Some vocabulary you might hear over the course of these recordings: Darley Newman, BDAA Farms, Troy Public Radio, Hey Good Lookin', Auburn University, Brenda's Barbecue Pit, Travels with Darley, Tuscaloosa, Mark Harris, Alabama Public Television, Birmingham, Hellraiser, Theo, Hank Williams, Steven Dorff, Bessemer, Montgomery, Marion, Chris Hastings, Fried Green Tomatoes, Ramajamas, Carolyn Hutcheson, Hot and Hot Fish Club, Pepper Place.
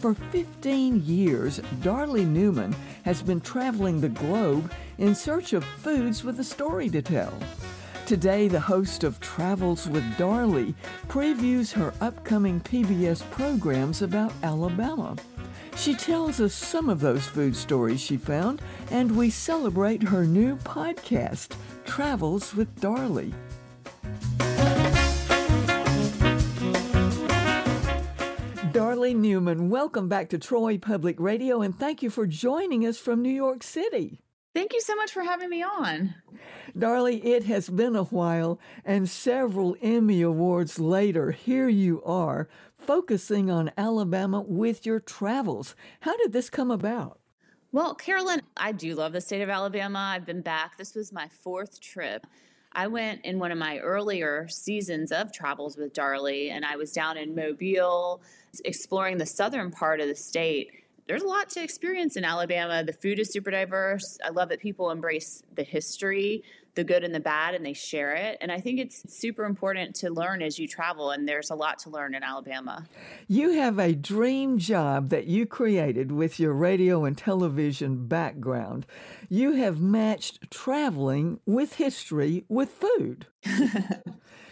For 15 years, Darley Newman has been traveling the globe in search of foods with a story to tell. Today, the host of Travels with Darley previews her upcoming PBS programs about Alabama. She tells us some of those food stories she found, and we celebrate her new podcast, Travels with Darley. Darley Newman, welcome back to Troy Public Radio, and thank you for joining us from New York City. Thank you so much for having me on. Darley, it has been a while, and several Emmy Awards later, here you are, focusing on Alabama with your travels. How did this come about? Well, Carolyn, I do love the state of Alabama. I've been back. This was my fourth trip. I went in one of my earlier seasons of Travels with Darley, and I was down in Mobile exploring the southern part of the state. There's a lot to experience in Alabama. The food is super diverse. I love that people embrace the history, the good and the bad, and they share it. And I think it's super important to learn as you travel, and there's a lot to learn in Alabama. You have a dream job that you created with your radio and television background. You have matched traveling with history with food.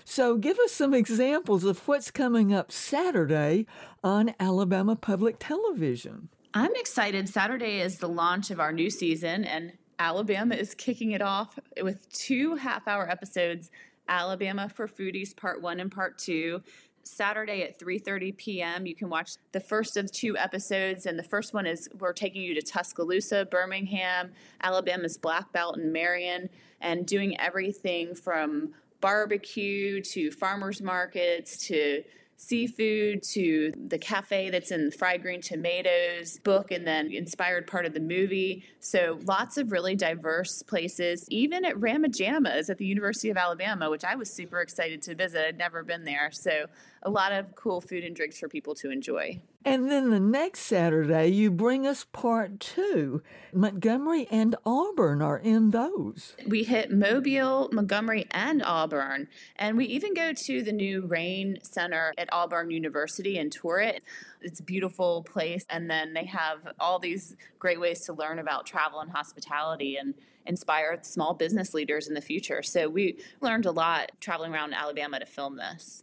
So give us some examples of what's coming up Saturday on Alabama Public Television. I'm excited. Saturday is the launch of our new season, and Alabama is kicking it off with 2 half-hour episodes, Alabama for Foodies Part 1 and Part 2. Saturday at 3:30 p.m. you can watch the first of 2 episodes, and the first one is we're taking you to Tuscaloosa, Birmingham, Alabama's Black Belt, and Marion, and doing everything from barbecue to farmers markets to seafood to the cafe that's in Fried Green Tomatoes book and then inspired part of the movie. So lots of really diverse places, even at Ramajamas at the University of Alabama, which I was super excited to visit. I'd never been there. So a lot of cool food and drinks for people to enjoy. And then the next Saturday, you bring us part 2. Montgomery and Auburn are in those. We hit Mobile, Montgomery, and Auburn. And we even go to the new Rain Center at Auburn University and tour it. It's a beautiful place. And then they have all these great ways to learn about travel and hospitality and inspire small business leaders in the future. So we learned a lot traveling around Alabama to film this.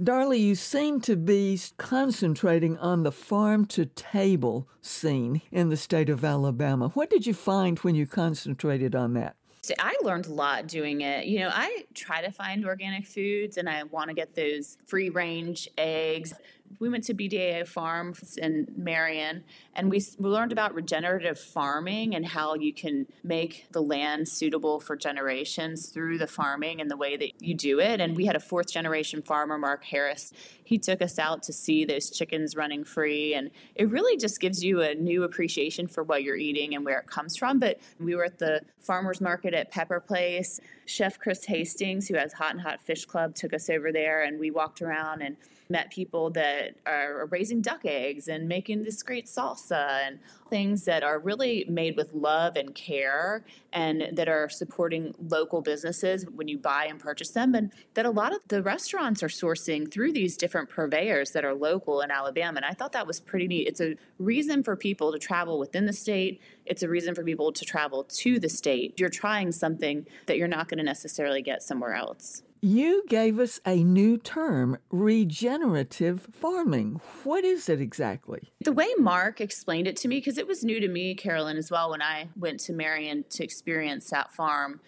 Darley, you seem to be concentrating on the farm-to-table scene in the state of Alabama. What did you find when you concentrated on that? So I learned a lot doing it. You know, I try to find organic foods, and I want to get those free-range eggs. We went to BDAA Farms in Marion, and we learned about regenerative farming and how you can make the land suitable for generations through the farming and the way that you do it. And we had a 4th-generation farmer, Mark Harris. He took us out to see those chickens running free, and it really just gives you a new appreciation for what you're eating and where it comes from. But we were at the farmer's market at Pepper Place. Chef Chris Hastings, who has Hot and Hot Fish Club, took us over there, and we walked around and met people that are raising duck eggs and making this great salsa and things that are really made with love and care and that are supporting local businesses when you buy and purchase them, and that a lot of the restaurants are sourcing through these different purveyors that are local in Alabama. And I thought that was pretty neat. It's a reason for people to travel within the state. It's a reason for people to travel to the state. You're trying something that you're not going to necessarily get somewhere else. You gave us a new term, regenerative farming. What is it exactly? The way Mark explained it to me, because it was new to me, Carolyn, as well, when I went to Marion to experience that farm,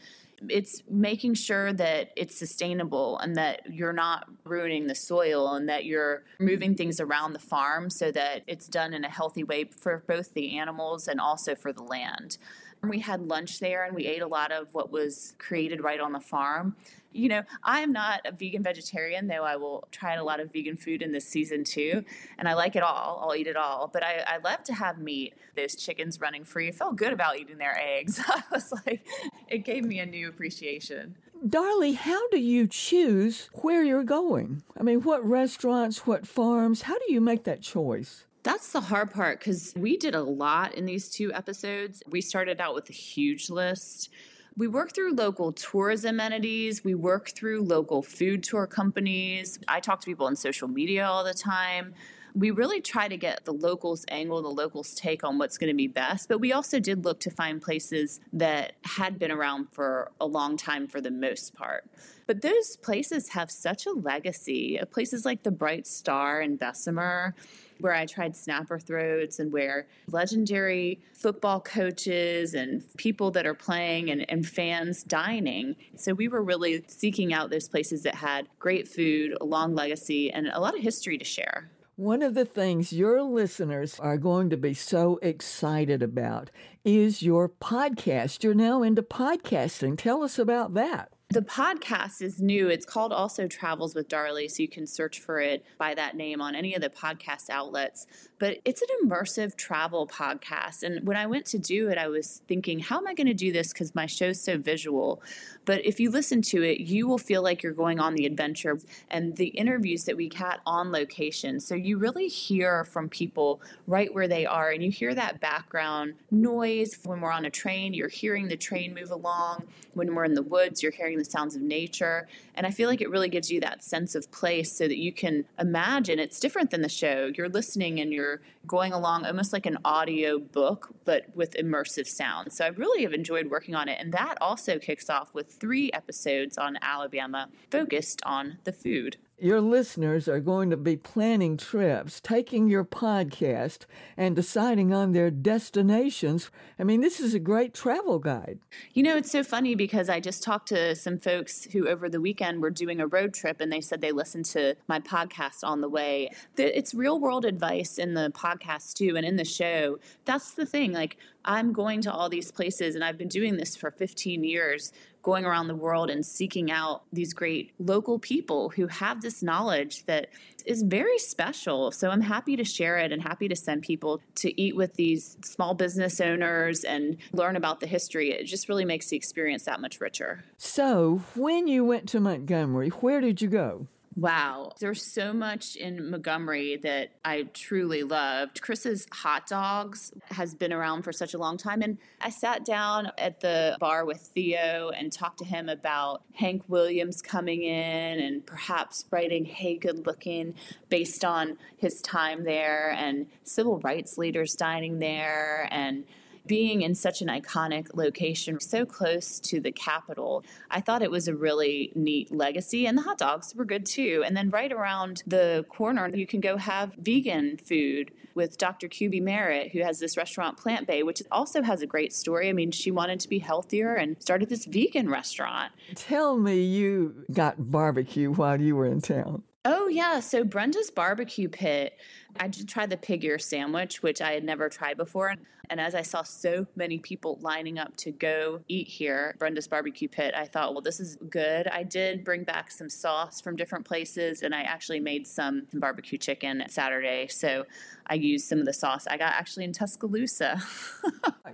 it's making sure that it's sustainable and that you're not ruining the soil and that you're moving things around the farm so that it's done in a healthy way for both the animals and also for the land. We had lunch there, and we ate a lot of what was created right on the farm. You know, I am not a vegan vegetarian, though I will try a lot of vegan food in this season, too. And I like it all. I'll eat it all. But I love to have meat. Those chickens running free. I felt good about eating their eggs. I was like, it gave me a new appreciation. Darley, how do you choose where you're going? I mean, what restaurants, what farms? How do you make that choice? That's the hard part, because we did a lot in these two episodes. We started out with a huge list. We work through local tourism entities. We work through local food tour companies. I talk to people on social media all the time. We really try to get the locals' angle, the locals' take on what's going to be best. But we also did look to find places that had been around for a long time for the most part. But those places have such a legacy. Places like the Bright Star in Bessemer, where I tried snapper throats, and where legendary football coaches and people that are playing and fans dining. So we were really seeking out those places that had great food, a long legacy, and a lot of history to share. One of the things your listeners are going to be so excited about is your podcast. You're now into podcasting. Tell us about that. The podcast is new. It's called also Travels with Darley, so you can search for it by that name on any of the podcast outlets. But it's an immersive travel podcast. And when I went to do it, I was thinking, how am I going to do this? Because my show's so visual. But if you listen to it, you will feel like you're going on the adventure, and the interviews that we had on location. So you really hear from people right where they are, and you hear that background noise. When we're on a train, you're hearing the train move along. When we're in the woods, you're hearing the sounds of nature. And I feel like it really gives you that sense of place so that you can imagine it's different than the show. You're listening and you're going along almost like an audio book, but with immersive sound. So I really have enjoyed working on it. And that also kicks off with 3 episodes on Alabama focused on the food. Your listeners are going to be planning trips, taking your podcast, and deciding on their destinations. I mean, this is a great travel guide. You know, it's so funny because I just talked to some folks who over the weekend were doing a road trip, and they said they listened to my podcast on the way. It's real-world advice in the podcast, too, and in the show. That's the thing. Like, I'm going to all these places, and I've been doing this for 15 years, going around the world and seeking out these great local people who have this knowledge that is very special. So I'm happy to share it and happy to send people to eat with these small business owners and learn about the history. It just really makes the experience that much richer. So when you went to Montgomery, where did you go? Wow. There's so much in Montgomery that I truly loved. Chris's Hot Dogs has been around for such a long time. And I sat down at the bar with Theo and talked to him about Hank Williams coming in and perhaps writing Hey Good Lookin' based on his time there, and civil rights leaders dining there, and being in such an iconic location, so close to the Capitol. I thought it was a really neat legacy, and the hot dogs were good too. And then right around the corner, you can go have vegan food with Dr. QB Merritt, who has this restaurant Plant Bay, which also has a great story. I mean, she wanted to be healthier and started this vegan restaurant. Tell me you got barbecue while you were in town. Oh, yeah. So Brenda's Barbecue Pit, I did try the pig ear sandwich, which I had never tried before. And as I saw so many people lining up to go eat here, Brenda's Barbecue Pit, I thought, well, this is good. I did bring back some sauce from different places, and I actually made some barbecue chicken Saturday. So I used some of the sauce I got actually in Tuscaloosa.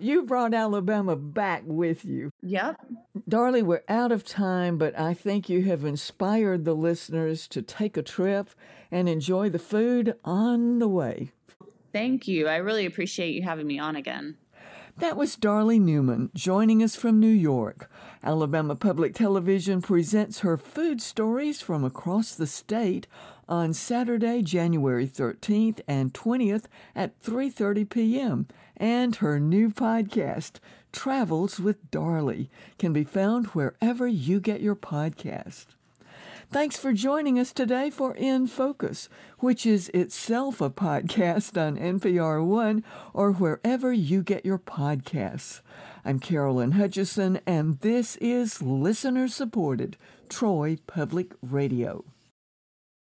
You brought Alabama back with you. Yep. Darley, we're out of time, but I think you have inspired the listeners to take a trip and enjoy the food on the way. Thank you. I really appreciate you having me on again. That was Darley Newman joining us from New York. Alabama Public Television presents her food stories from across the state on Saturday, January 13th and 20th at 3:30 p.m. And her new podcast, Travels with Darley, can be found wherever you get your podcast. Thanks for joining us today for In Focus, which is itself a podcast on NPR One or wherever you get your podcasts. I'm Carolyn Hutcheson, and this is listener-supported Troy Public Radio.